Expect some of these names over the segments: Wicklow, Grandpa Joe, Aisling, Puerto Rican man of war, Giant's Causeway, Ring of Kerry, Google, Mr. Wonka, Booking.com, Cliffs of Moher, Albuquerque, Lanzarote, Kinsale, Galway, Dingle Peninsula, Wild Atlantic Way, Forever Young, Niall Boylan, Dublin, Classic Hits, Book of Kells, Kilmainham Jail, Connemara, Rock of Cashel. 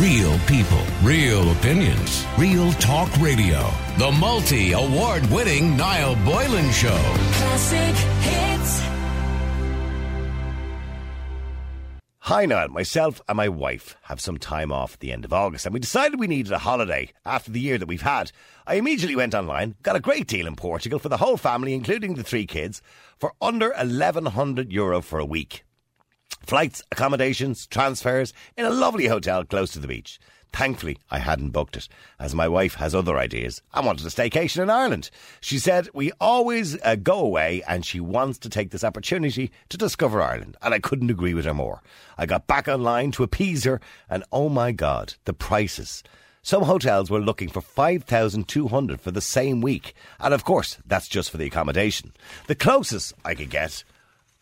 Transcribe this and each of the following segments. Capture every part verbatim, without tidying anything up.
Real people, real opinions, real talk radio. The multi-award-winning Niall Boylan Show. Classic Hits. Hi Niall, myself and my wife have some time off at the end of August and we decided we needed a holiday after the year that we've had. I immediately went online, got a great deal in Portugal for the whole family, including the three kids, for under eleven hundred euro for a week. Flights, accommodations, transfers, in a lovely hotel close to the beach. Thankfully, I hadn't booked it, as my wife has other ideas. I wanted a staycation in Ireland. She said, we always uh, go away and she wants to take this opportunity to discover Ireland. And I couldn't agree with her more. I got back online to appease her and oh my God, the prices. Some hotels were looking for five thousand two hundred for the same week. And of course, that's just for the accommodation. The closest I could get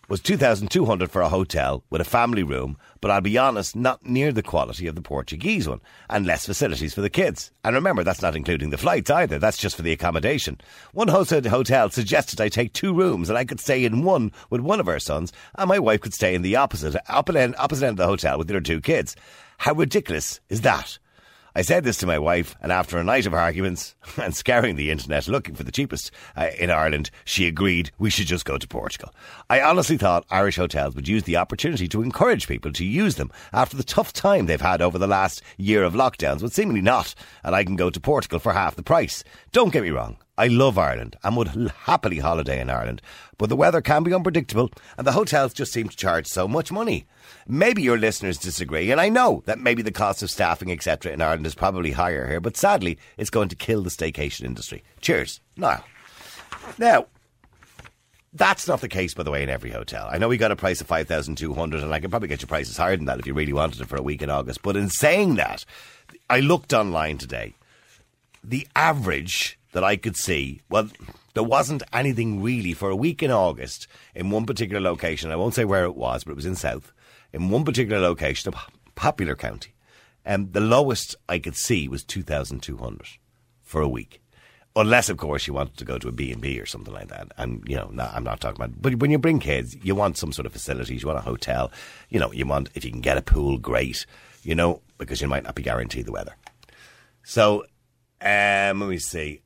was two thousand two hundred for a hotel with a family room, but I'll be honest, not near the quality of the Portuguese one, and less facilities for the kids. And remember, that's not including the flights either, that's just for the accommodation. One hotel suggested I take two rooms and I could stay in one with one of our sons, and my wife could stay in the opposite, opposite end, opposite end of the hotel with their two kids. How ridiculous is that? I said this to my wife, and after a night of arguments and scouring the internet looking for the cheapest uh, in Ireland, she agreed we should just go to Portugal. I honestly thought Irish hotels would use the opportunity to encourage people to use them after the tough time they've had over the last year of lockdowns, but seemingly not, and I can go to Portugal for half the price. Don't get me wrong. I love Ireland and would happily holiday in Ireland, but the weather can be unpredictable and the hotels just seem to charge so much money. Maybe your listeners disagree, and I know that maybe the cost of staffing et cetera in Ireland is probably higher here, but sadly it's going to kill the staycation industry. Cheers, Niall. Now, that's not the case, by the way, in every hotel. I know we got a price of five thousand two hundred and I could probably get your prices higher than that if you really wanted it for a week in August, but in saying that, I looked online today. The average that I could see, well, there wasn't anything really for a week in August in one particular location. I won't say where it was, but it was in South, in one particular location of Popular County. And um, the lowest I could see was two thousand two hundred for a week. Unless, of course, you wanted to go to a B and B or something like that. And, you know, no, I'm not talking about... But when you bring kids, you want some sort of facilities. You want a hotel. You know, you want... If you can get a pool, great. You know, because you might not be guaranteed the weather. So, um, let me see.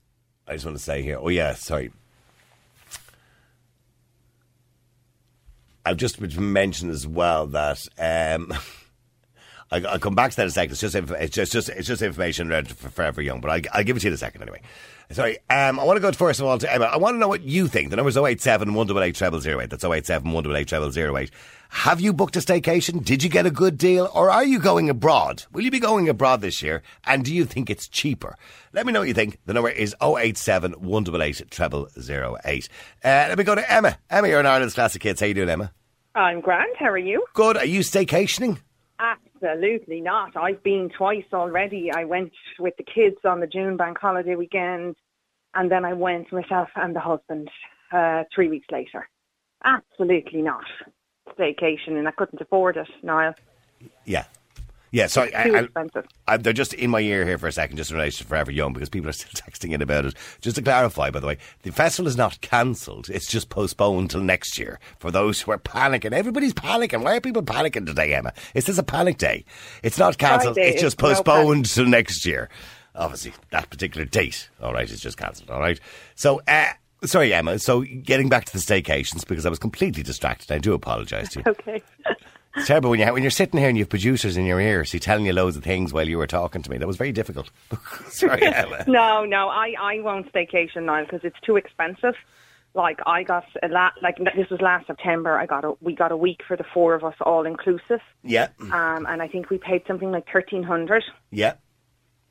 I just want to say here, oh yeah, sorry. I've just mentioned as well that, um, I, I'll come back to that in a second, it's just, it's just, just, it's just information for Forever Young, but I, I'll give it to you in a second anyway. Sorry, um, I want to go first of all to Emma. I want to know what you think. The number's oh eight seven, one eight eight, double oh oh eight. That's oh eight seven, one eight eight, double oh oh eight. Have you booked a staycation? Did you get a good deal? Or are you going abroad? Will you be going abroad this year? And do you think it's cheaper? Let me know what you think. The number is oh eight seven, one eight eight, double oh oh eight. Uh, let me go to Emma. Emma, you're an Ireland's Classic Hits. How you doing, Emma? I'm grand. How are you? Good. Are you staycationing? Absolutely not. I've been twice already. I went with the kids on the June bank holiday weekend and then I went myself and the husband uh, three weeks later. Absolutely not. Vacation, and I couldn't afford it, Niall. Yeah. Yeah, so I, too I, expensive. I, I, they're just in my ear here for a second, just in relation to Forever Young, because people are still texting in about it. Just to clarify, by the way, the festival is not cancelled. It's just postponed till next year for those who are panicking. Everybody's panicking. Why are people panicking today, Emma? Is this a panic day? It's not cancelled. Friday, it's just it's postponed no till next year. Obviously, that particular date, all right, is just cancelled, all right? So, uh, sorry, Emma. So, getting back to the staycations, because I was completely distracted. I do apologise to you. Okay. It's terrible when, you, when you're sitting here and you have producers in your ears who telling you loads of things while you were talking to me. That was very difficult. Sorry, Emma. No, no, I, I won't staycation now because it's too expensive. Like, I got, a la- like this was last September, I got a, we got a week for the four of us all inclusive. Yeah. Um, and I think we paid something like thirteen hundred. Yeah.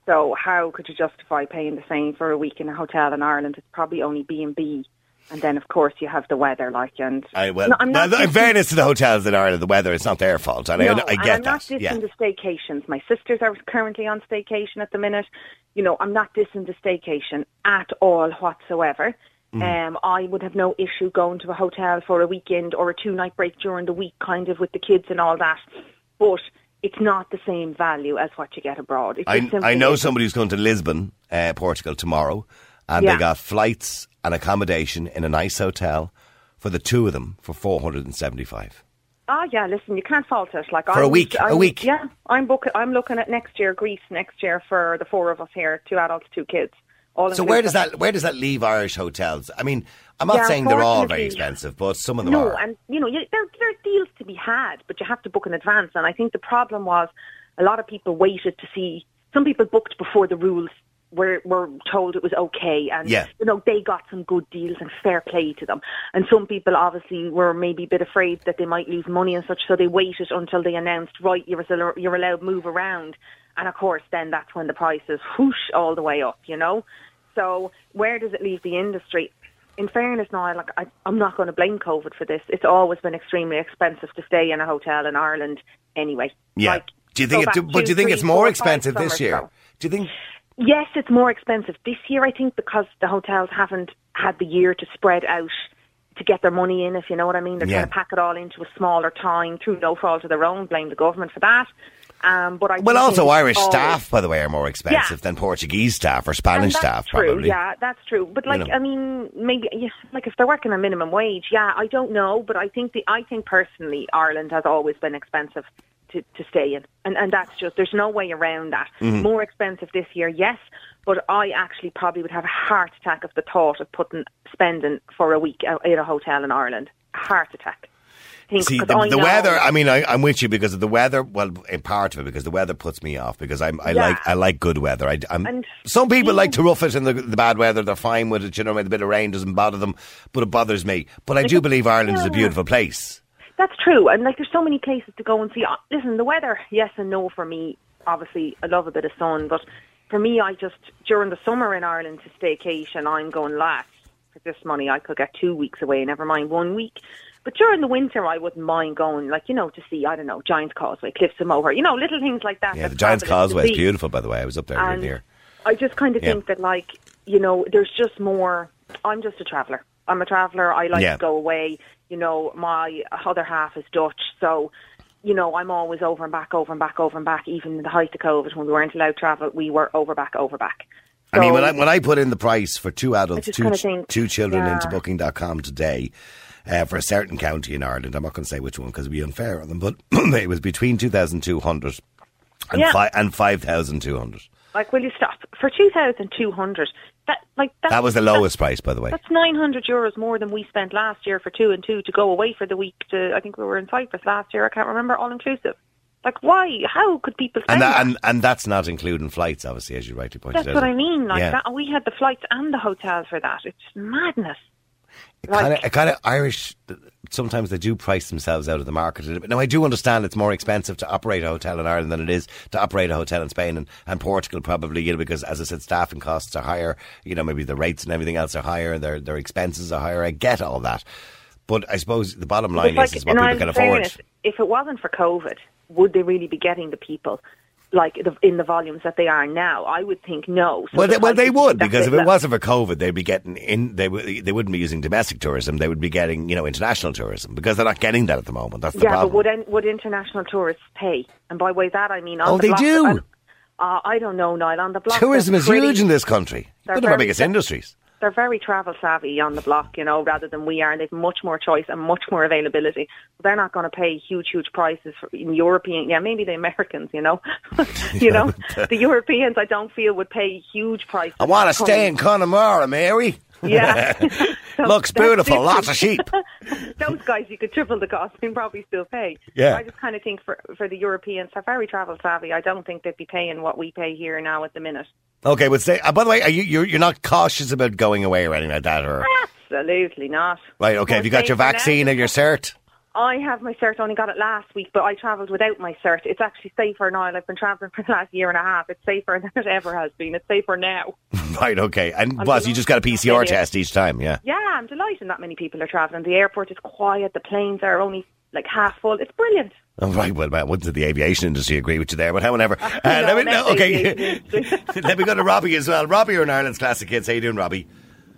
So how could you justify paying the same for a week in a hotel in Ireland? It's probably only B and B. And then, of course, you have the weather, like, and... I will. No, I'm not now, in fairness to the hotels in Ireland, the weather, it's not their fault. I, no, I, I get and I'm not that. dissing yeah. the staycations. My sisters are currently on staycation at the minute. You know, I'm not dissing the staycation at all whatsoever. Mm. Um, I would have no issue going to a hotel for a weekend or a two-night break during the week, kind of, with the kids and all that. But... it's not the same value as what you get abroad. I, I know somebody who's going to Lisbon, uh, Portugal, tomorrow, and yeah. they got flights and accommodation in a nice hotel for the two of them for four hundred and seventy-five. Ah, oh, yeah, listen, you can't fault it. Like, for I'm, a week, I'm, a week. Yeah, I'm book, I'm looking at next year, Greece next year for the four of us here, two adults, two kids. All so where does that where does that leave Irish hotels? I mean, I'm not yeah, saying they're all very expensive, but some of them no, are. No, and, you know, you, there, there are deals to be had, but you have to book in advance. And I think the problem was a lot of people waited to see. Some people booked before the rules were were told it was okay, and yeah. you know, they got some good deals and fair play to them. And some people obviously were maybe a bit afraid that they might lose money and such, so they waited until they announced, right, you're you're allowed to move around. And of course, then that's when the prices whoosh all the way up, you know. So where does it leave the industry? In fairness, now, like, I, I'm not going to blame COVID for this. It's always been extremely expensive to stay in a hotel in Ireland, anyway. Yeah. Like, do you think? It, do, two, but do you think three, it's more four, expensive this year? Ago. Do you think? Yes, it's more expensive this year, I think, because the hotels haven't had the year to spread out to get their money in, if you know what I mean. They're yeah. trying to pack it all into a smaller time through no fault of their own. Blame the government for that. Um, but I well, also Irish always, staff, by the way, are more expensive yeah. than Portuguese staff or Spanish that's staff, true, probably. Yeah, that's true. But like, you know. I mean, maybe yeah, like if they're working a minimum wage, yeah, I don't know. But I think the I think personally, Ireland has always been expensive to, to stay in, and and that's just there's no way around that. Mm-hmm. More expensive this year, yes. But I actually probably would have a heart attack of the thought of putting spending for a week in a hotel in Ireland. Heart attack. Think, See, the, the weather, I mean, I, I'm with you because of the weather, well, in part of it, because the weather puts me off, because I'm, I yeah. like I like good weather. I, I'm, and some people like to rough it in the, the bad weather, they're fine with it, you know, a bit of rain doesn't bother them, but it bothers me. But I do believe Ireland yeah. is a beautiful place. That's true, and like there's so many places to go and see. Listen, the weather, yes and no for me, obviously, I love a bit of sun, but for me, I just, during the summer in Ireland to staycation, I'm going last. For this money, I could get two weeks away, never mind one week. But during the winter, I wouldn't mind going, like, you know, to see, I don't know, Giant's Causeway, Cliffs of Moher, you know, little things like that. Yeah, the Giant's Causeway is beautiful, by the way. I was up there every year. I just kind of yeah. think that, like, you know, there's just more. I'm just a traveller. I'm a traveller. I like yeah. to go away. You know, my other half is Dutch. So, you know, I'm always over and back, over and back, over and back. Even in the height of COVID, when we weren't allowed to travel, we were over, back, over, back. So, I mean, when I, when I put in the price for two adults, two, think, two children yeah. into booking dot com today, Uh, for a certain county in Ireland, I'm not going to say which one because it would be unfair on them, but it was between two thousand two hundred and, yeah. fi- and five thousand two hundred. Like, will you stop? For two thousand two hundred, that, like, that, that was the lowest price, by the way. That's nine hundred euros more than we spent last year for two and two to go away for the week to, I think we were in Cyprus last year, I can't remember, all inclusive. Like, why? How could people spend and that, that? And, and that's not including flights, obviously, as you rightly pointed out. That's what I mean. Like yeah. that, we had the flights and the hotels for that. It's madness. Like, kind, of, kind of Irish, sometimes they do price themselves out of the market. Now, I do understand it's more expensive to operate a hotel in Ireland than it is to operate a hotel in Spain and, and Portugal, probably, you know, because, as I said, staffing costs are higher. You know, maybe the rates and everything else are higher and their, their expenses are higher. I get all that. But I suppose the bottom line like, is, is what people I'm can afford. It, if it wasn't for COVID, would they really be getting the people? Like the, in the volumes that they are now, I would think no. So well, they, well, they would because if it wasn't for COVID, they'd be getting in. They w- they wouldn't be using domestic tourism. They would be getting, you know, international tourism because they're not getting that at the moment. That's the yeah, problem. Yeah, but would would international tourists pay? And by way that I mean, on oh, the they block, do. On, uh, I don't know, Niall. On the block, tourism is pretty huge in this country. One of our biggest industries. They're very travel savvy on the block, you know, rather than we are. And they've much more choice and much more availability. They're not going to pay huge, huge prices for in European. Yeah, maybe the Americans, you know, you know, the Europeans I don't feel would pay huge prices. I want to stay in Connemara, Mary. Yeah, so looks beautiful. Lots of sheep. Those guys, you could triple the cost and probably still pay. Yeah, I just kind of think for for the Europeans, they're very travel savvy. I don't think they'd be paying what we pay here now at the minute. Okay, well, say, uh, by the way, are you you're, you're not cautious about going away or anything like that, or absolutely not. Right, okay. Have you got your vaccine or your cert? I have my cert, only got it last week, but I travelled without my cert. It's actually safer now. I've been travelling for the last year and a half. It's safer than it ever has been. It's safer now. Right, okay. And plus, you just got a P C R test each time, yeah? Yeah, I'm delighted that many people are travelling. The airport is quiet. The planes are only like half full. It's brilliant. Oh, right, well, I wouldn't the aviation industry agree with you there, but however. Uh, no, let me, no, okay. Let me go to Robbie as well. Robbie, you're in Ireland's Classic Hits. How you doing, Robbie?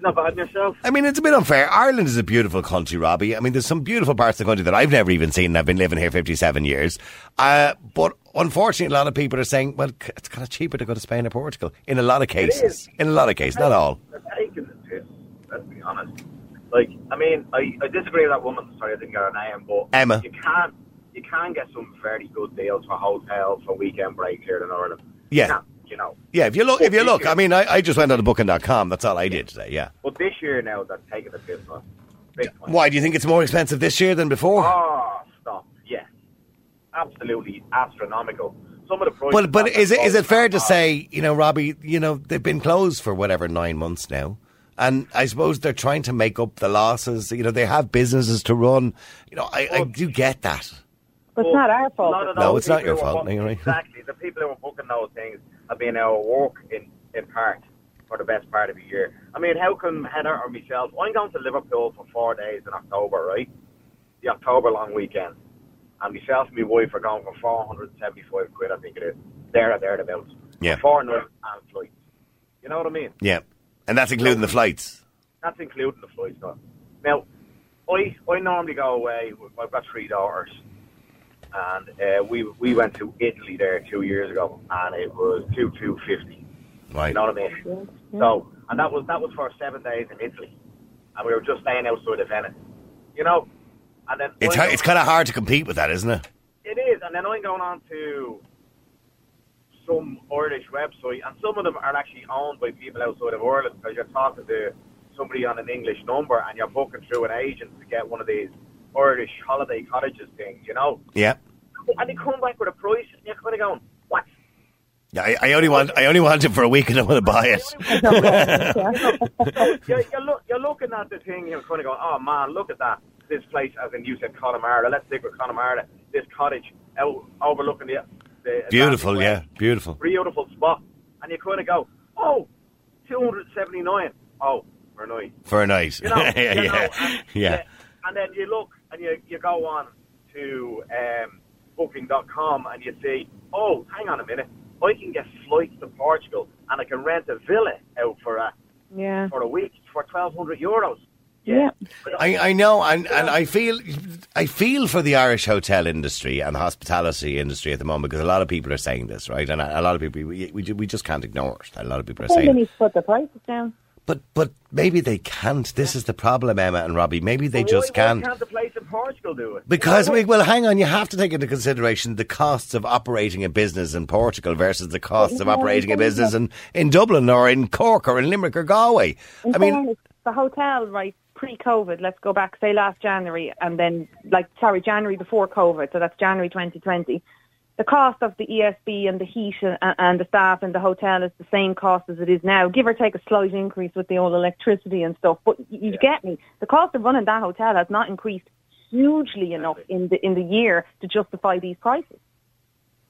Not bad yourself. I mean, it's a bit unfair. Ireland is a beautiful country, Robbie. I mean, there's some beautiful parts of the country that I've never even seen, and I've been living here fifty-seven years. Uh, but unfortunately, a lot of people are saying, well, it's kind of cheaper to go to Spain or Portugal. In a lot of cases. In a lot of cases, not all. They're taking it, too, let's be honest. Like, I mean, I, I disagree with that woman. Sorry, I didn't get her name, but Emma. You can you can get some fairly good deals for hotels for weekend breaks here in Ireland. Yeah, you, can, you know. Yeah, if you look, but if you look, year, I mean, I, I just went on to booking dot com. That's all I did today. Yeah. But this year now, they're taking a bit more. Why do you think it's more expensive this year than before? Oh, stop! Yeah, absolutely astronomical. Some of the prices. But but is it is it fair to say, you know, Robbie, you know, they've been closed for whatever nine months now. And I suppose they're trying to make up the losses. You know, they have businesses to run. You know, I, well, I do get that. But well, it's not our fault. Not no, it's people not your fault. Booking, right? Exactly. The people who are booking those things have been out of work in, in part for the best part of a year. I mean, how can Heather or myself... I'm going to Liverpool for four days in October, right? The October long weekend. And myself and my wife are going for four hundred seventy-five quid, I think it is. There or thereabouts. Yeah. Four nights and flights. You know what I mean? Yeah. And that's including the flights? That's including the flights, though. Now, I I normally go away. I've got three daughters. And uh, we we went to Italy there two years ago. And it was two two fifty. Right. You know what I mean? Yeah, yeah. So, and that was that was for seven days in Italy. And we were just staying outside of Venice. You know? And then It's, hard, it's kind of hard to compete with that, isn't it? It is. And then I'm going on to... some Irish website, and some of them are actually owned by people outside of Ireland, because you're talking to somebody on an English number and you're booking through an agent to get one of these Irish holiday cottages things, you know? Yeah. And they come back with a price and you're kind of going, what? Yeah, I, I only want I only want it for a week and I want to buy it. you're, you're, look, you're looking at the thing, you're kind of going, oh man, look at that. This place, as in you said, Connemara, let's stick with Connemara, this cottage out, overlooking the... Beautiful, yeah, beautiful. Beautiful spot. And you kind of go, oh, two hundred seventy-nine. Oh, for a night. For a night. You know, yeah, you know, yeah. And, yeah. And then you look and you, you go on to um, booking dot com and you see, oh, hang on a minute, I can get flights to Portugal and I can rent a villa out for a, yeah. for a week for twelve hundred euros. Yeah, I, I know, and, and I feel I feel for the Irish hotel industry and the hospitality industry at the moment, because a lot of people are saying this, right? And a lot of people we we, we just can't ignore it. A lot of people are saying they need to put the prices down. But but maybe they can't. This is the problem, Emma and Robbie. Maybe they well, just can't. Why can't the place in Portugal do it? Because we, well, hang on. You have to take into consideration the costs of operating a business in Portugal versus the costs of operating a business in, in Dublin or in Cork or in Limerick or Galway. I mean, the hotel, right? Pre-COVID, let's go back, say last January, and then, like, sorry, January before COVID, so that's January twenty twenty. The cost of the E S B and the heat and, and the staff and the hotel is the same cost as it is now, give or take a slight increase with the old electricity and stuff. But you yeah. get me. The cost of running that hotel has not increased hugely enough in the in the year to justify these prices.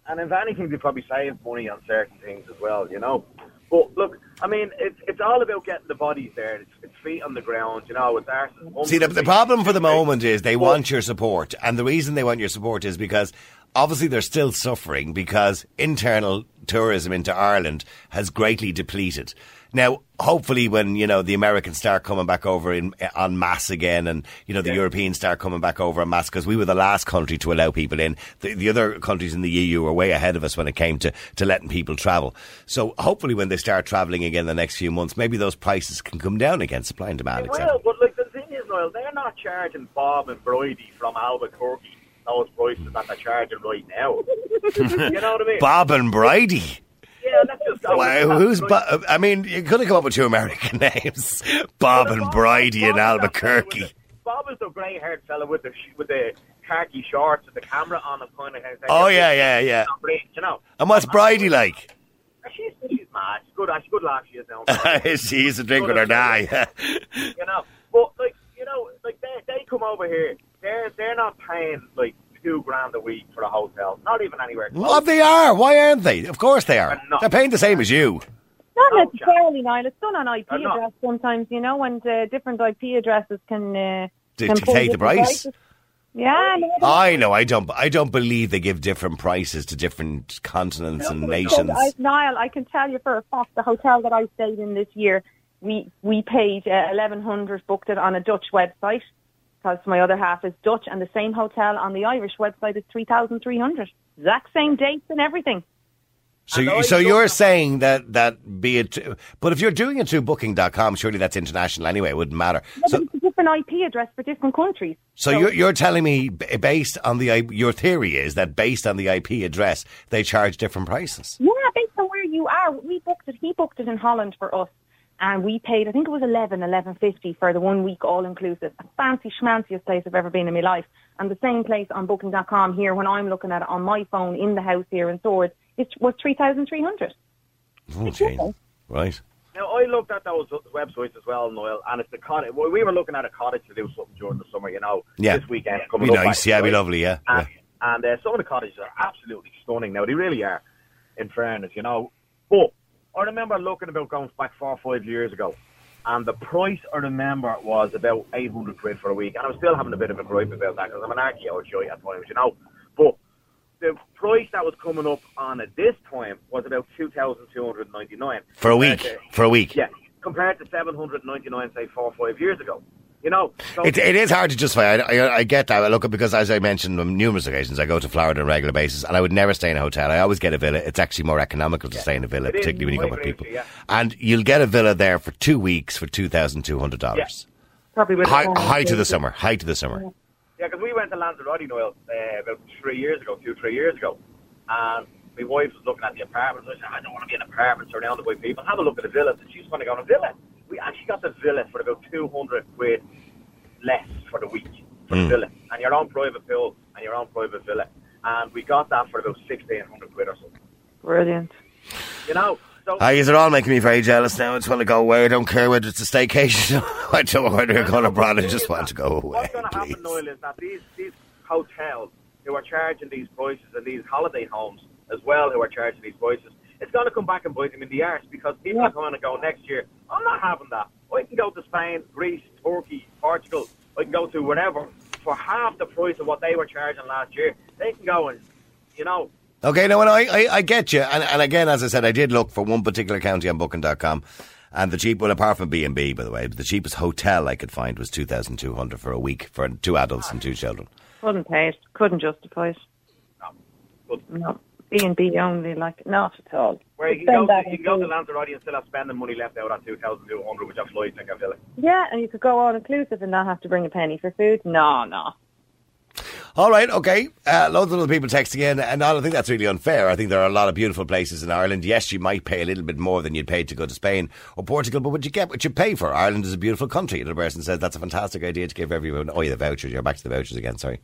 And if anything, they probably save money on certain things as well, you know. But look, I mean, it's it's all about getting the bodies there. It's, it's feet on the ground, you know. It's arse. See, the, the problem for the moment is they want your support, and the reason they want your support is because obviously they're still suffering because internal tourism into Ireland has greatly depleted. Now, hopefully, when you know the Americans start coming back over in en masse again, and you know the yeah. Europeans start coming back over en masse, because we were the last country to allow people in. The, the other countries in the E U were way ahead of us when it came to, to letting people travel. So, hopefully, when they start travelling again the next few months, maybe those prices can come down again, supply and demand. They will, but like the thing is, Niall, they're not charging Bob and Brody from Albuquerque those prices that they're charging right now. You know what I mean? Bob and Brody. Yeah, let's just go. Wow, who's Bob? I mean, you could have come up with two American names. Bob well, and Bob, Bridie Bob in Albuquerque. The, Bob is the grey-haired fella with the with the khaki shorts and the camera on him kind of. Oh, yeah, yeah, yeah. You know. And what's Bridie like? She's, she's mad. She's good. She's good laugh she is now. She used to drink with her now. You know. But, like, you know, like, they, they come over here. They're, they're not paying, like, two grand a week for a hotel. Not even anywhere close. Well, they are. Why aren't they? Of course they are. They're paying the same as you. Not no necessarily, Niall. It's done on I P address sometimes, you know, and uh, different I P addresses can... Uh, to, can to take the price? Prices. Yeah. No, I know. I don't I don't believe they give different prices to different continents no, and nations. I, Niall, I can tell you for a fact, the hotel that I stayed in this year, we, we paid uh, eleven hundred, booked it on a Dutch website, because my other half is Dutch, and the same hotel on the Irish website is three thousand three hundred. Exact same dates and everything. So, you, so you're saying that that be it, but if you're doing it through booking dot com, surely that's international anyway. It wouldn't matter. No, so, but it's a different I P address for different countries. So, so you're you're telling me based on the your theory is that based on the I P address they charge different prices. Yeah, based on where you are. We booked it. He booked it in Holland for us, and we paid. I think it was eleven eleven fifty for the one week all inclusive. A fancy schmanciest place I've ever been in my life. And the same place on booking dot com here when I'm looking at it on my phone in the house here in Swords. It was three thousand three hundred dollars. Oh, Jane. Right. Now, I looked at those websites as well, Niall, and it's the cottage. We were looking at a cottage to do something during the summer, you know, yeah. this weekend. Coming be up nice, yeah, be lovely, yeah. And, yeah. and uh, some of the cottages are absolutely stunning now. They really are, in fairness, you know. But I remember looking about going back four or five years ago, and the price I remember was about eight hundred quid for a week, and I was still having a bit of a gripe about that, because I'm an archaeo joy at times, you know. But the price that was coming up on at this time was about two thousand two hundred ninety-nine for a week. To, for a week, yeah. Compared to seven hundred ninety-nine, say four or five years ago, you know. So it, it is hard to justify. I, I, I get that. I look, because as I mentioned on numerous occasions, I go to Florida on a regular basis, and I would never stay in a hotel. I always get a villa. It's actually more economical to yeah. stay in a villa, it particularly when you go with people. Yeah. And you'll get a villa there for two weeks for two thousand two hundred dollars. Yeah. Probably high, high to the summer. High to the summer. Yeah. Yeah, because we went to Lanzarote, Niall, uh, about three years ago, two, three years ago. And my wife was looking at the apartments. I said, I don't want to be in apartments surrounded by people. Have a look at the villa. And she was going to go on a villa. We actually got the villa for about two hundred quid less for the week, for mm. the villa. And your own private pool and your own private villa. And we got that for about sixteen hundred quid or something. Brilliant. You know. Uh, these are all making me very jealous now. I just want to go away. I don't care whether it's a staycation. I don't know whether you're going abroad. I just want to go away. What's going to happen, Niall, is that these, these hotels who are charging these prices, and these holiday homes as well who are charging these prices, it's going to come back and bite them in the arse, because people yeah. are going to go next year, I'm not having that. I can go to Spain, Greece, Turkey, Portugal. I can go to wherever for half the price of what they were charging last year. They can go and, you know... Okay, no, and I, I, I get you. And, and again, as I said, I did look for one particular county on booking dot com, and the cheap, well, apart from B and B, by the way, but the cheapest hotel I could find was two thousand two hundred for a week for two adults and two children. Couldn't pay it. Couldn't justify it. No. No. B and B only, like, not at all. Where you can, go, you can go to Lanzarote and still have spending money left out at two thousand two hundred, which I fly, think I feel like. Yeah, and you could go all-inclusive and not have to bring a penny for food. No, no. All right, okay. Uh, loads of little people texting in, and I don't think that's really unfair. I think there are a lot of beautiful places in Ireland. Yes, you might pay a little bit more than you'd pay to go to Spain or Portugal, but what you get, what you pay for. Ireland is a beautiful country. Another person says that's a fantastic idea to give everyone. Oh, yeah, the vouchers. You're back to the vouchers again, sorry.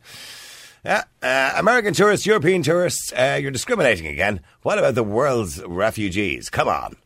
Yeah, uh, American tourists, European tourists, uh, you're discriminating again. What about the world's refugees? Come on.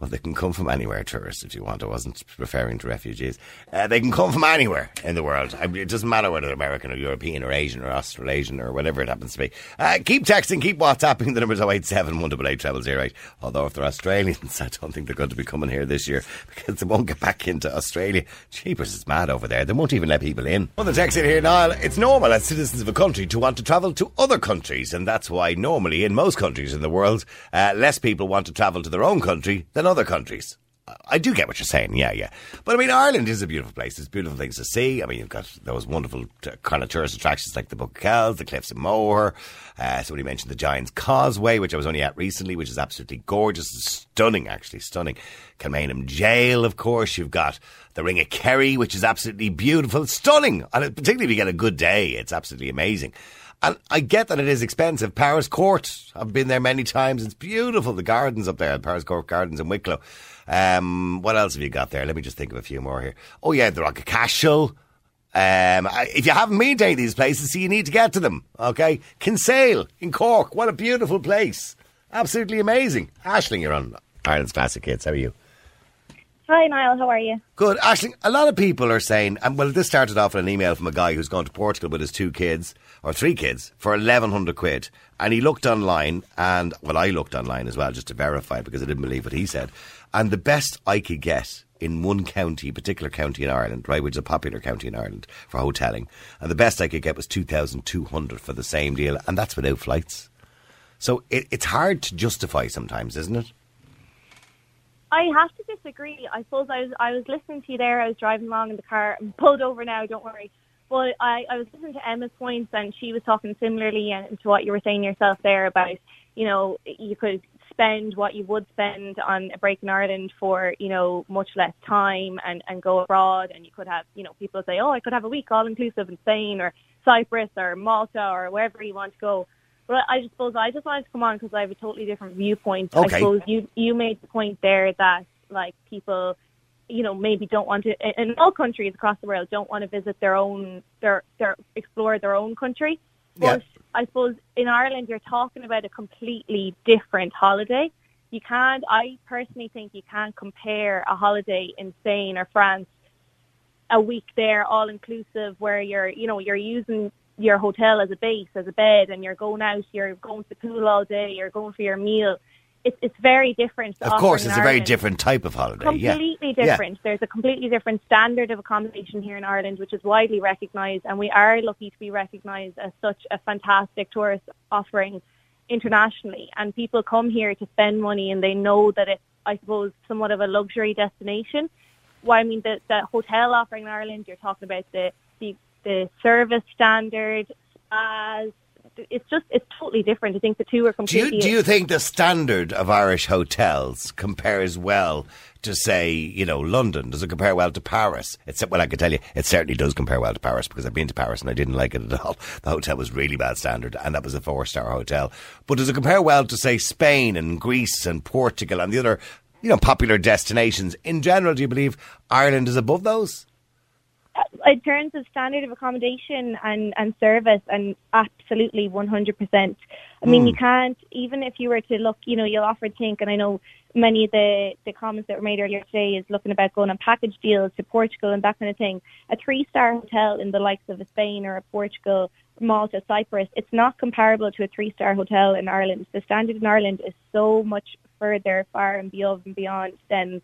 Well, they can come from anywhere, tourists, if you want. I wasn't referring to refugees. Uh, they can come from anywhere in the world. I mean, it doesn't matter whether they're American or European or Asian or Australasian or whatever it happens to be. Uh, keep texting, keep WhatsApping. The number's oh eight seven, one eight eight, zero zero zero eight. Although if they're Australians, I don't think they're going to be coming here this year, because they won't get back into Australia. Jeepers, it's mad over there. They won't even let people in. Well, the text in here, Niall, it's normal as citizens of a country to want to travel to other countries, and that's why normally in most countries in the world, uh, less people want to travel to their own country than other countries. I do get what you're saying, yeah, yeah. But I mean, Ireland is a beautiful place. There's beautiful things to see. I mean, you've got those wonderful t- kind of tourist attractions like the Book of Kells, the Cliffs of Moher. Uh, somebody mentioned the Giant's Causeway, which I was only at recently, which is absolutely gorgeous. Stunning, actually, stunning. Kilmainham Jail, of course. You've got the Ring of Kerry, which is absolutely beautiful. Stunning! And it, particularly if you get a good day, it's absolutely amazing. And I get that it is expensive. Paris Court, I've been there many times. It's beautiful, the gardens up there, Paris Court Gardens in Wicklow. Um, what else have you got there? Let me just think of a few more here. Oh, yeah, the Rock of Cashel. Um, I, if you haven't been to any of these places, so you need to get to them, okay? Kinsale in Cork, what a beautiful place. Absolutely amazing. Aisling, you're on Ireland's Classic Hits. How are you? Hi, Niall, how are you? Good. Aisling, a lot of people are saying, and well, this started off in an email from a guy who's gone to Portugal with his two kids, or three kids, for eleven hundred quid. And he looked online, and, well, I looked online as well, just to verify, because I didn't believe what he said. And the best I could get in one county, particular county in Ireland, right, which is a popular county in Ireland for hotelling, and the best I could get was two thousand two hundred for the same deal, and that's without flights. So it, it's hard to justify sometimes, isn't it? I have to disagree. I suppose I was I was listening to you there. I was driving along in the car. I'm pulled over now, don't worry. But I, I was listening to Emma's points, and she was talking similarly to what you were saying yourself there about you know, you could spend what you would spend on a break in Ireland for, you know, much less time and, and go abroad. And you could have, you know, people say, oh, I could have a week all-inclusive in Spain or Cyprus or Malta or wherever you want to go. But I just suppose I just wanted to come on because I have a totally different viewpoint. Okay. I suppose you, you made the point there that, like, people, you know, maybe don't want to, in all countries across the world, don't want to visit their own, their, their explore their own country. But yeah. I suppose in Ireland, you're talking about a completely different holiday. You can't, I personally think you can't compare a holiday in Spain or France, a week there, all inclusive, where you're, you know, you're using your hotel as a base, as a bed, and you're going out, you're going to the pool all day, you're going for your meal. It's it's very different. Of course, it's a very different type of holiday. Completely different. There's a completely different standard of accommodation here in Ireland, which is widely recognised, and we are lucky to be recognised as such a fantastic tourist offering internationally. And people come here to spend money, and they know that it's, I suppose, somewhat of a luxury destination. Well, I mean, the, the hotel offering in Ireland, you're talking about the the, the service standard, spas. It's just, it's totally different. I think the two are completely... Do you, do you think the standard of Irish hotels compares well to, say, you know, London? Does it compare well to Paris? Except, well, I can tell you, it certainly does compare well to Paris, because I've been to Paris and I didn't like it at all. The hotel was really bad standard, and that was a four-star hotel. But does it compare well to, say, Spain and Greece and Portugal and the other, you know, popular destinations? In general, do you believe Ireland is above those? In terms of standard of accommodation and, and service, and absolutely one hundred percent. I mean, mm. you can't, even if you were to look, you know, you'll often think, and I know many of the, the comments that were made earlier today is looking about going on package deals to Portugal and that kind of thing. A three-star hotel in the likes of a Spain or a Portugal, Malta, Cyprus, it's not comparable to a three-star hotel in Ireland. The standard in Ireland is so much further, far and beyond and beyond than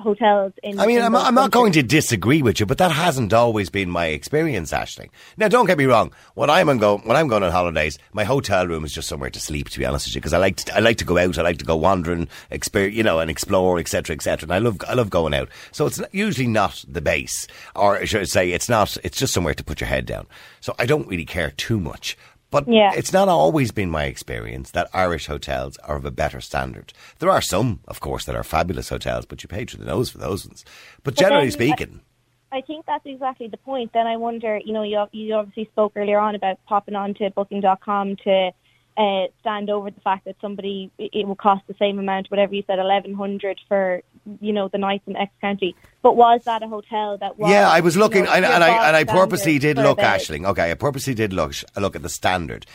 hotels in I mean, in I'm, I'm not going to disagree with you, but that hasn't always been my experience, Aisling. Now, don't get me wrong. When I'm on go, when I'm going on holidays, my hotel room is just somewhere to sleep, to be honest with you, because I like to, I like to go out, I like to go wandering, experience, you know, and explore, et cetera, et cetera. And I love I love going out, so it's usually not the base, or should I say, it's not. It's just somewhere to put your head down. So I don't really care too much. But yeah. It's not always been my experience that Irish hotels are of a better standard. There are some, of course, that are fabulous hotels, but you pay through the nose for those ones. But, but generally then, speaking... I think that's exactly the point. Then I wonder, you know, you, you obviously spoke earlier on about popping on to booking dot com to uh, stand over the fact that somebody, it will cost the same amount, whatever you said, eleven hundred for, you know, the night in X County. But was that a hotel that was... Yeah, I was looking, you know, and, and, I, and I purposely did look, Aisling. Okay, I purposely did look, look at the standard.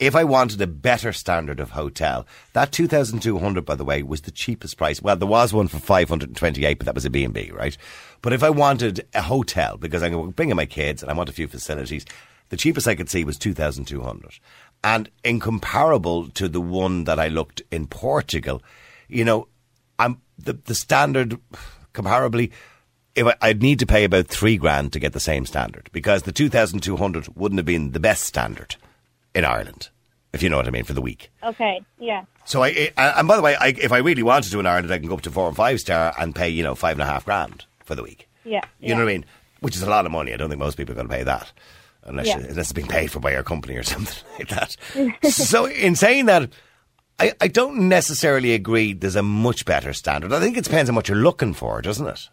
If I wanted a better standard of hotel, that two thousand two hundred, by the way, was the cheapest price. Well, there was one for five hundred twenty-eight, but that was a B and B, right? But if I wanted a hotel, because I'm bringing my kids and I want a few facilities, the cheapest I could see was two thousand two hundred. And incomparable to the one that I looked in Portugal, you know, I'm the, the standard, comparably... If I, I'd need to pay about three grand to get the same standard, because the two thousand two hundred wouldn't have been the best standard in Ireland, if you know what I mean, for the week. Okay, yeah. So I, I and by the way, I, if I really wanted to in Ireland, I can go up to four and five star and pay, you know, five and a half grand for the week. Yeah. You yeah. know what I mean? Which is a lot of money. I don't think most people are going to pay that, unless, yeah. you, unless it's being paid for by your company or something like that. So in saying that, I, I don't necessarily agree there's a much better standard. I think it depends on what you're looking for, doesn't it?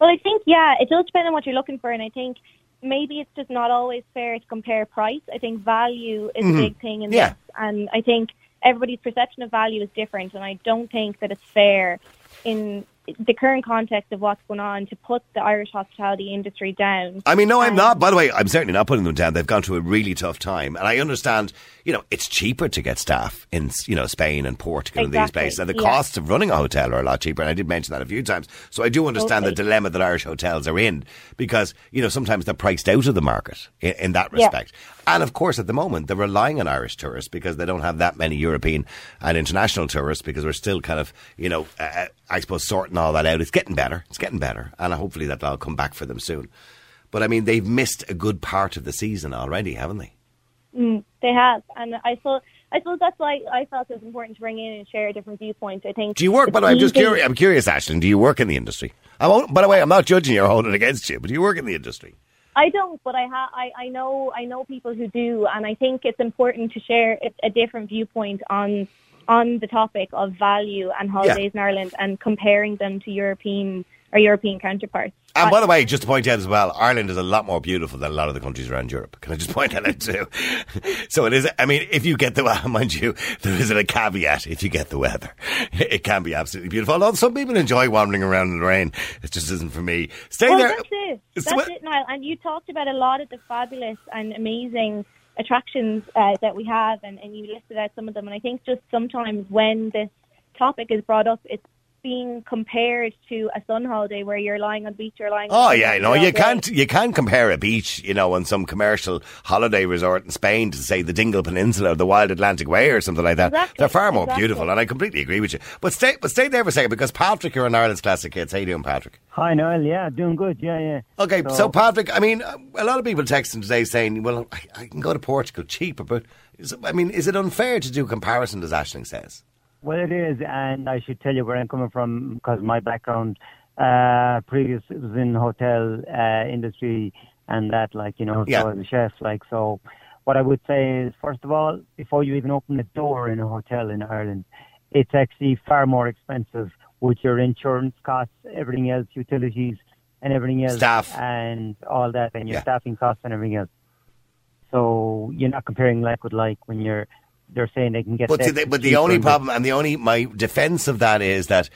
Well, I think, yeah, it does depend on what you're looking for. And I think maybe it's just not always fair to compare price. I think value is mm-hmm. a big thing in yeah. this. And I think everybody's perception of value is different. And I don't think that it's fair in the current context of what's going on to put the Irish hospitality industry down. I mean, no, I'm um, not. By the way, I'm certainly not putting them down. They've gone through a really tough time. And I understand, you know, it's cheaper to get staff in, you know, Spain and Portugal exactly. and these places. And the yeah. costs of running a hotel are a lot cheaper. And I did mention that a few times. So I do understand totally. the dilemma that Irish hotels are in, because, you know, sometimes they're priced out of the market in, in that respect. Yeah. And of course, at the moment, they're relying on Irish tourists because they don't have that many European and international tourists, because we're still kind of, you know, uh, I suppose, sorting all that out. It's getting better. It's getting better. And hopefully that'll come back for them soon. But I mean, they've missed a good part of the season already, haven't they? Mm, they have. And I thought, I suppose that's why I felt it was important to bring in and share different viewpoints. I think. Do you work, by the way, I'm just curious, I'm curious, Aisling, do you work in the industry? I won't, by the way, I'm not judging you or holding it against you, but do you work in the industry? I don't, but I ha- I, I know I know people who do, and I think it's important to share a different viewpoint on on the topic of value and holidays yeah. in Ireland and comparing them to European or European counterparts. And but, by the way, just to point out as well, Ireland is a lot more beautiful than a lot of the countries around Europe. Can I just point that out too? So it is, I mean, if you get the weather, mind you, there isn't a caveat. If you get the weather, it can be absolutely beautiful. Although some people enjoy wandering around in the rain. It just isn't for me. Stay well, there. That's it. That's so, it, Niall. And you talked about a lot of the fabulous and amazing attractions uh, that we have, and, and you listed out some of them. And I think just sometimes when this topic is brought up, it's being compared to a sun holiday where you're lying on the beach or lying on oh the yeah no you can't you can't compare a beach, you know, on some commercial holiday resort in Spain to say the Dingle Peninsula or the Wild Atlantic Way or something like that. Exactly. They're far more exactly. beautiful, and I completely agree with you, but stay but stay there for a second, because Patrick, you're on Ireland's Classic Hits. How you doing, Patrick? Hi Niall, yeah, doing good, yeah yeah. Okay, so, so Patrick, I mean, a lot of people texting today saying, well, I, I can go to Portugal cheaper, but is, I mean, is it unfair to do comparison, as Aisling says? Well, it is, and I should tell you where I'm coming from, because my background uh, previous was in hotel uh, industry and that, like, you know, yeah. so as a chef, like, so what I would say is, first of all, before you even open the door in a hotel in Ireland, it's actually far more expensive with your insurance costs, everything else, utilities and everything else. Staff. And all that, and your yeah. staffing costs and everything else. So you're not comparing like with like when you're... They're saying they can get. But, they, but the only problem, and the only my defence of that is that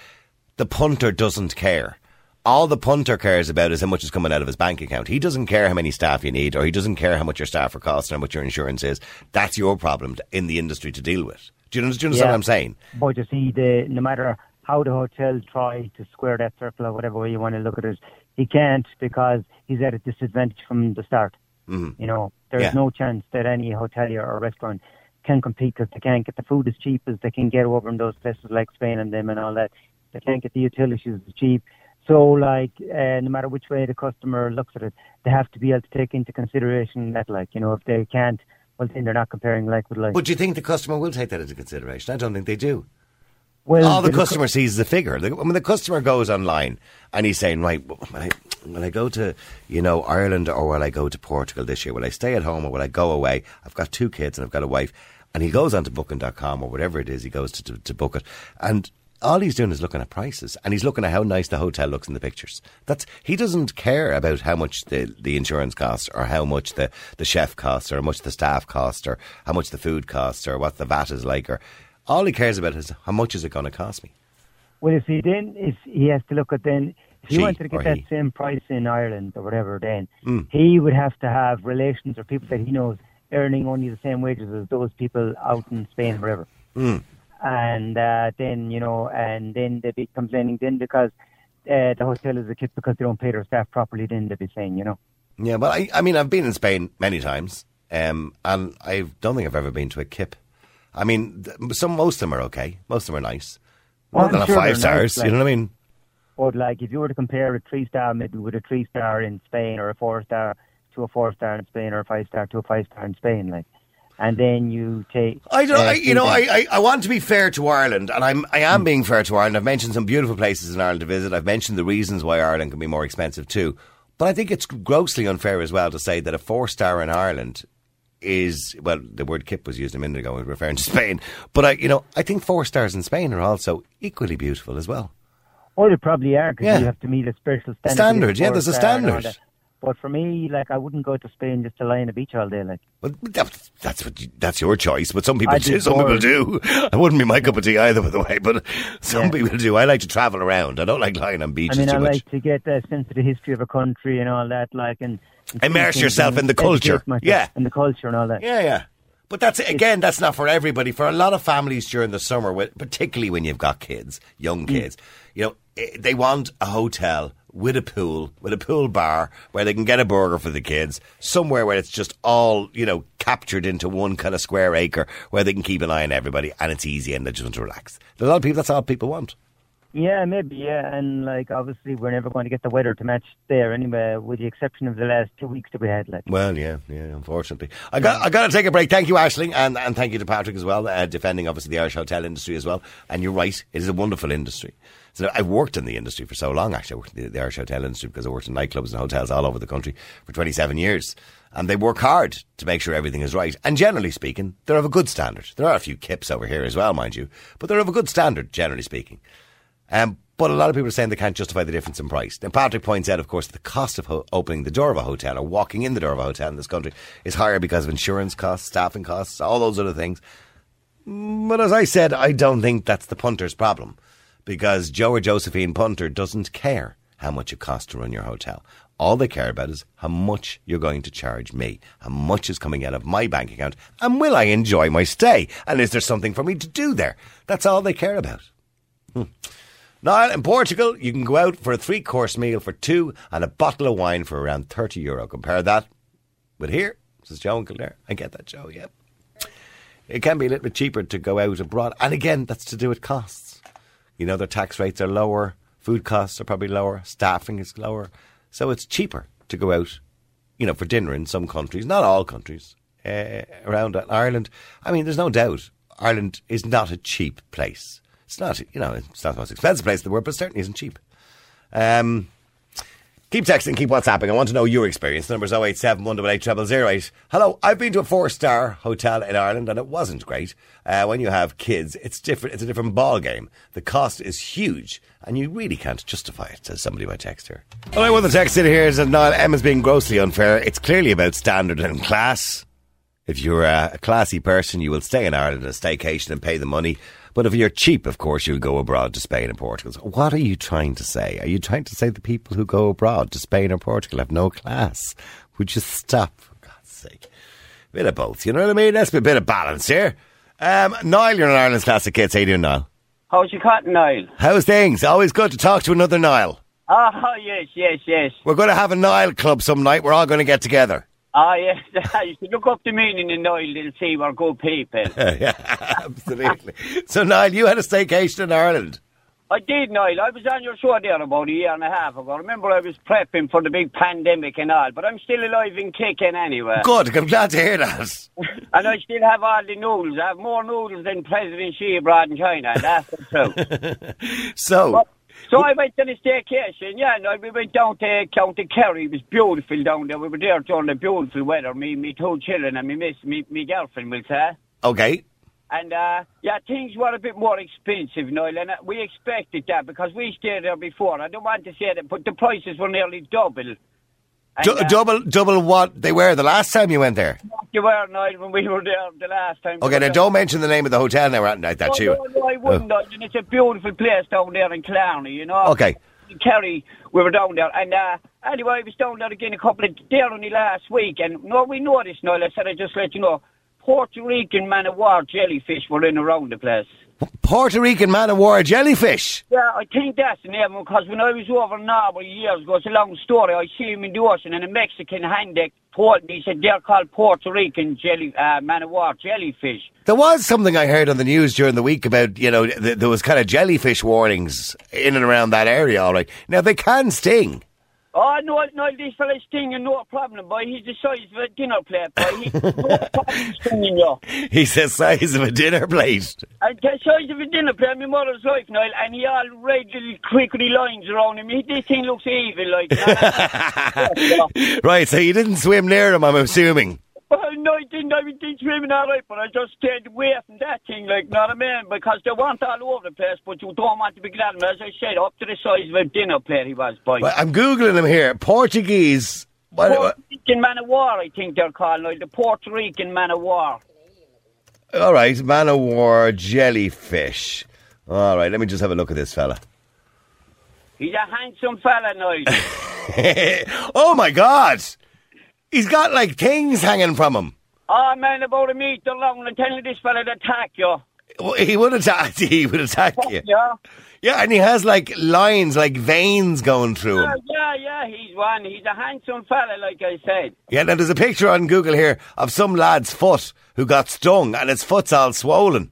the punter doesn't care. All the punter cares about is how much is coming out of his bank account. He doesn't care how many staff you need, or he doesn't care how much your staff are costing, how much your insurance is. That's your problem in the industry to deal with. Do you, do you understand yeah. what I'm saying? But you see, the, no matter how the hotel try to square that circle or whatever way you want to look at it, he can't, because he's at a disadvantage from the start. Mm-hmm. You know, there's yeah. no chance that any hotelier or restaurant can compete, because they can't get the food as cheap as they can get over in those places like Spain and them and all that. They can't get the utilities as cheap. So, like, uh, no matter which way the customer looks at it, they have to be able to take into consideration that, like, you know, if they can't, well, then they're not comparing like with like. But do you think the customer will take that into consideration? I don't think they do. Well, all the, the customer co- sees is the figure. When I mean, the customer goes online and he's saying, right, will I, will I go to, you know, Ireland, or will I go to Portugal this year? Will I stay at home, or will I go away? I've got two kids and I've got a wife. And he goes on to booking dot com or whatever it is he goes to, to to book it. And all he's doing is looking at prices, and he's looking at how nice the hotel looks in the pictures. That's He doesn't care about how much the, the insurance costs, or how much the, the chef costs, or how much the staff costs, or how much the food costs, or what the V A T is like. Or all he cares about is how much is it going to cost me. Well, you see, then if he has to look at then, if he she wanted to get that he. same price in Ireland or whatever, then mm. he would have to have relations or people that he knows earning only the same wages as those people out in Spain, wherever. Mm. And uh, then, you know, and then they'd be complaining then because uh, the hotel is a kit because they don't pay their staff properly, then they'd be saying, you know. Yeah, but I, I mean, I've been in Spain many times, um, and I don't think I've ever been to a kip. I mean, some most of them are okay. Most of them are nice. More well, than sure a five stars, nice, like, you know what I mean? But, like, if you were to compare a three-star maybe with a three-star in Spain, or a four-star to a four-star in Spain, or a five-star to a five-star in Spain, like, and then you take... I don't, uh, I, you know, I, I want to be fair to Ireland, and I'm, I am mm. being fair to Ireland. I've mentioned some beautiful places in Ireland to visit. I've mentioned the reasons why Ireland can be more expensive too. But I think it's grossly unfair as well to say that a four-star in Ireland is, well, the word kip was used a minute ago referring to Spain, but I, you know, I think four stars in Spain are also equally beautiful as well. Or they probably are, because yeah. you have to meet a special standard. Standard, yeah, there's a standard. But for me, like, I wouldn't go to Spain just to lie on the beach all day. Like, well, that, that's what you, that's your choice. But some people do. Some people do. I wouldn't be my cup of tea either, by the way. But some yeah. people do. I like to travel around. I don't like lying on beaches. I mean, too I much. like to get a sense of the history of a country and all that. Like, and, and immerse yourself in the culture. Yeah, and the culture and all that. Yeah, yeah. But that's again, that's not for everybody. For a lot of families during the summer, particularly when you've got kids, young kids, mm. you know, they want a hotel with a pool, with a pool bar where they can get a burger for the kids, somewhere where it's just all, you know, captured into one kind of square acre where they can keep an eye on everybody and it's easy and they just want to relax. A lot of people, that's all people want. Yeah, maybe, yeah. And, like, obviously we're never going to get the weather to match there anyway, with the exception of the last two weeks that we had, like. Well, yeah, yeah, unfortunately. I got, I got to take a break. Thank you, Aisling, and, and thank you to Patrick as well, uh, defending, obviously, the Irish hotel industry as well. And you're right, it is a wonderful industry. So I've worked in the industry for so long, actually. I worked in the Irish hotel industry because I worked in nightclubs and hotels all over the country for twenty-seven years. And they work hard to make sure everything is right. And generally speaking, they're of a good standard. There are a few kips over here as well, mind you, but they're of a good standard, generally speaking. Um, but a lot of people are saying they can't justify the difference in price. Now, Patrick points out, of course, the cost of ho- opening the door of a hotel or walking in the door of a hotel in this country is higher because of insurance costs, staffing costs, all those other things. But as I said, I don't think that's the punter's problem, because Joe or Josephine Punter doesn't care how much it costs to run your hotel. All they care about is how much you're going to charge me, how much is coming out of my bank account, and will I enjoy my stay, and is there something for me to do there? That's all they care about. Hmm. Now, in Portugal, you can go out for a three-course meal for two and a bottle of wine for around thirty euro. Compare that with here, says Joe and Claire. I get that, Joe, yeah. It can be a little bit cheaper to go out abroad. And again, that's to do with costs. You know, their tax rates are lower, food costs are probably lower, staffing is lower. So it's cheaper to go out, you know, for dinner in some countries, not all countries, uh, around Ireland. I mean, there's no doubt Ireland is not a cheap place. It's not, you know, it's not the most expensive place in the world, but it certainly isn't cheap. Um, keep texting, keep WhatsApping. I want to know your experience. The number's oh eight seven, one eight eight, zero zero zero eight. Hello, I've been to a four-star hotel in Ireland and it wasn't great. Uh, when you have kids, it's different. It's a different ball game. The cost is huge and you really can't justify it, says somebody by text here. All right, well, the text in here is that Niall, Emma's being grossly unfair. It's clearly about standard and class. If you're a classy person, you will stay in Ireland on a staycation and pay the money. But if you're cheap, of course, you'll go abroad to Spain and Portugal. So what are you trying to say? Are you trying to say the people who go abroad to Spain or Portugal have no class? Would you stop, for God's sake? A bit of both, you know what I mean? Let's be a bit of balance here. Um, Niall, you're an Ireland's Classic Hits. How you doing, Niall? How's your cotton, Niall? How's things? Always good to talk to another Niall. Oh, yes, yes, yes. We're going to have a Niall club some night. We're all going to get together. Ah, yes, you should look up the meaning in Niall and see we're good people. Yeah, absolutely. So, Niall, you had a staycation in Ireland. I did, Niall. I was on your show there about a year and a half ago. I remember I was prepping for the big pandemic and all, but I'm still alive and kicking anyway. Good, I'm glad to hear that. And I still have all the noodles. I have more noodles than President Xi abroad in China, that's the truth. So... But So I went on a staycation, yeah, and we went down to County Kerry. It was beautiful down there. We were there during the beautiful weather, me, me two children and me, miss, me, me girlfriend, we'll say. Okay. And, uh, yeah, things were a bit more expensive, Niall, and we expected that because we stayed there before. I don't want to say that, but the prices were nearly double. And, du- uh, double double what they were the last time you went there? They were, Niall, when we were there the last time. Okay, now don't mention the name of the hotel now like that, you. No, no, no, I wouldn't, oh. And it's a beautiful place down there in Clowney, you know. Okay. In Kerry, we were down there, and uh, anyway, I was down there again a couple of, there only last week, and no, we noticed, Niall, I said I just let you know, Puerto Rican man of war jellyfish were in around the place. Puerto Rican man of war jellyfish. Yeah, I think that's the name, because when I was over in Norway years ago, it's a long story. I see him in the ocean, and a Mexican handek told me, he said they're called Puerto Rican jelly uh, man of war jellyfish. There was something I heard on the news during the week about, you know, th- there was kind of jellyfish warnings in and around that area. All right, now they can sting. Oh, no, no, this fella's stinging, no problem, boy. He's the size of a dinner plate, boy. He's no problem stinging you. He's the size of a dinner plate. And the size of a dinner plate, my mother's life, Niall, and he all red little crickety lines around him. He, this thing looks evil, like. Right, so you didn't swim near him, I'm assuming. Well, no, I didn't. I did swimming all right, but I just stayed away from that thing, like, not a man, because they weren't all over the place, but you don't want to be glad. As I said, up to the size of a dinner plate he was, boy. Well, I'm Googling him here. Portuguese. Puerto what, Rican man of war, I think they're called, like, the Puerto Rican man of war. All right, man of war, jellyfish. All right, let me just have a look at this fella. He's a handsome fella, Niall. Oh, my God. He's got, like, things hanging from him. Oh, man, about a meter long. I'm telling this fella to attack you. Well, he would attack you. He would attack you. Yeah. Yeah, and he has, like, lines, like veins going through yeah, him. Yeah, yeah, he's one. He's a handsome fella, like I said. Yeah, now there's a picture on Google here of some lad's foot who got stung and his foot's all swollen.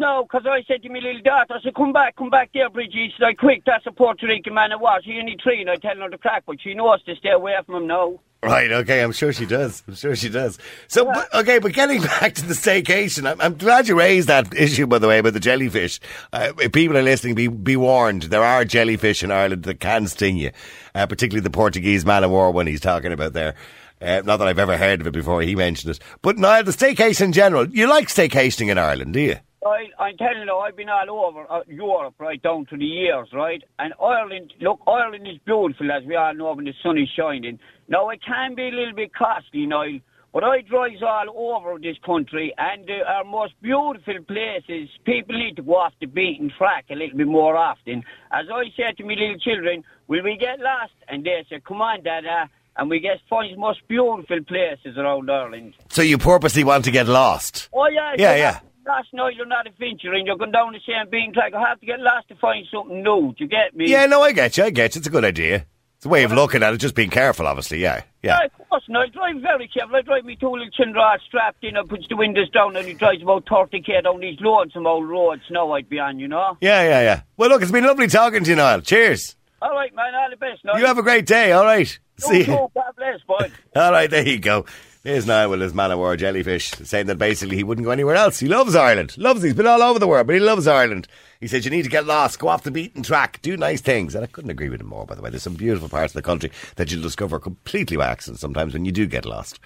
No, because I said to my little daughter, I said, come back, come back there, Bridgie. She said, quick, that's a Puerto Rican man of war. She only three, and I tell her to crack, but she knows to stay away from him now. Right, okay, I'm sure she does. I'm sure she does. So, yeah. but, okay, but getting back to the staycation, I'm, I'm glad you raised that issue, by the way, about the jellyfish. Uh, if people are listening, be be warned, there are jellyfish in Ireland that can sting you, uh, particularly the Portuguese man of war one he's talking about there. Uh, not that I've ever heard of it before, he mentioned it. But Niall, the staycation in general, you like staycationing in Ireland, do you? I, I'm telling you, I've been all over uh, Europe, right, down to the years, right? And Ireland, look, Ireland is beautiful, as we all know, when the sun is shining. Now, it can be a little bit costly, Niall, but I drive all over this country, and there are most beautiful places. People need to go off the beaten track a little bit more often. As I said to my little children, will we get lost? And they said, come on, Dada. And we get find most beautiful places around Ireland. So you purposely want to get lost? Oh, yeah. Yeah, yeah. Last night you're not adventuring, you're going down the same bean track. I have to get lost to find something new. Do you get me? Yeah, no, I get you, I get you. It's a good idea. It's a way of looking at it, just being careful, obviously, yeah. Yeah, yeah of course, no, I drive very careful. I drive me two little children strapped in, I puts the windows down and he drives about thirty k down these lonesome old roads now I'd be on, you know? Yeah, yeah, yeah. Well, look, it's been lovely talking to you, Niall. Cheers. All right, man, all the best, Niall. You have a great day, all right. See you. God bless, bud. All right, there you go. There's Niall with his man of war jellyfish, saying that basically he wouldn't go anywhere else. He loves Ireland. Loves it. He's been all over the world, but he loves Ireland. He said, you need to get lost, go off the beaten track, do nice things. And I couldn't agree with him more, by the way. There's some beautiful parts of the country that you'll discover completely by accident sometimes when you do get lost.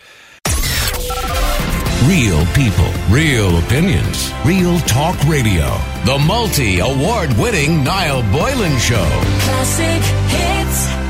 Real people, real opinions, real talk radio. The multi-award winning Niall Boylan Show. Classic Hits.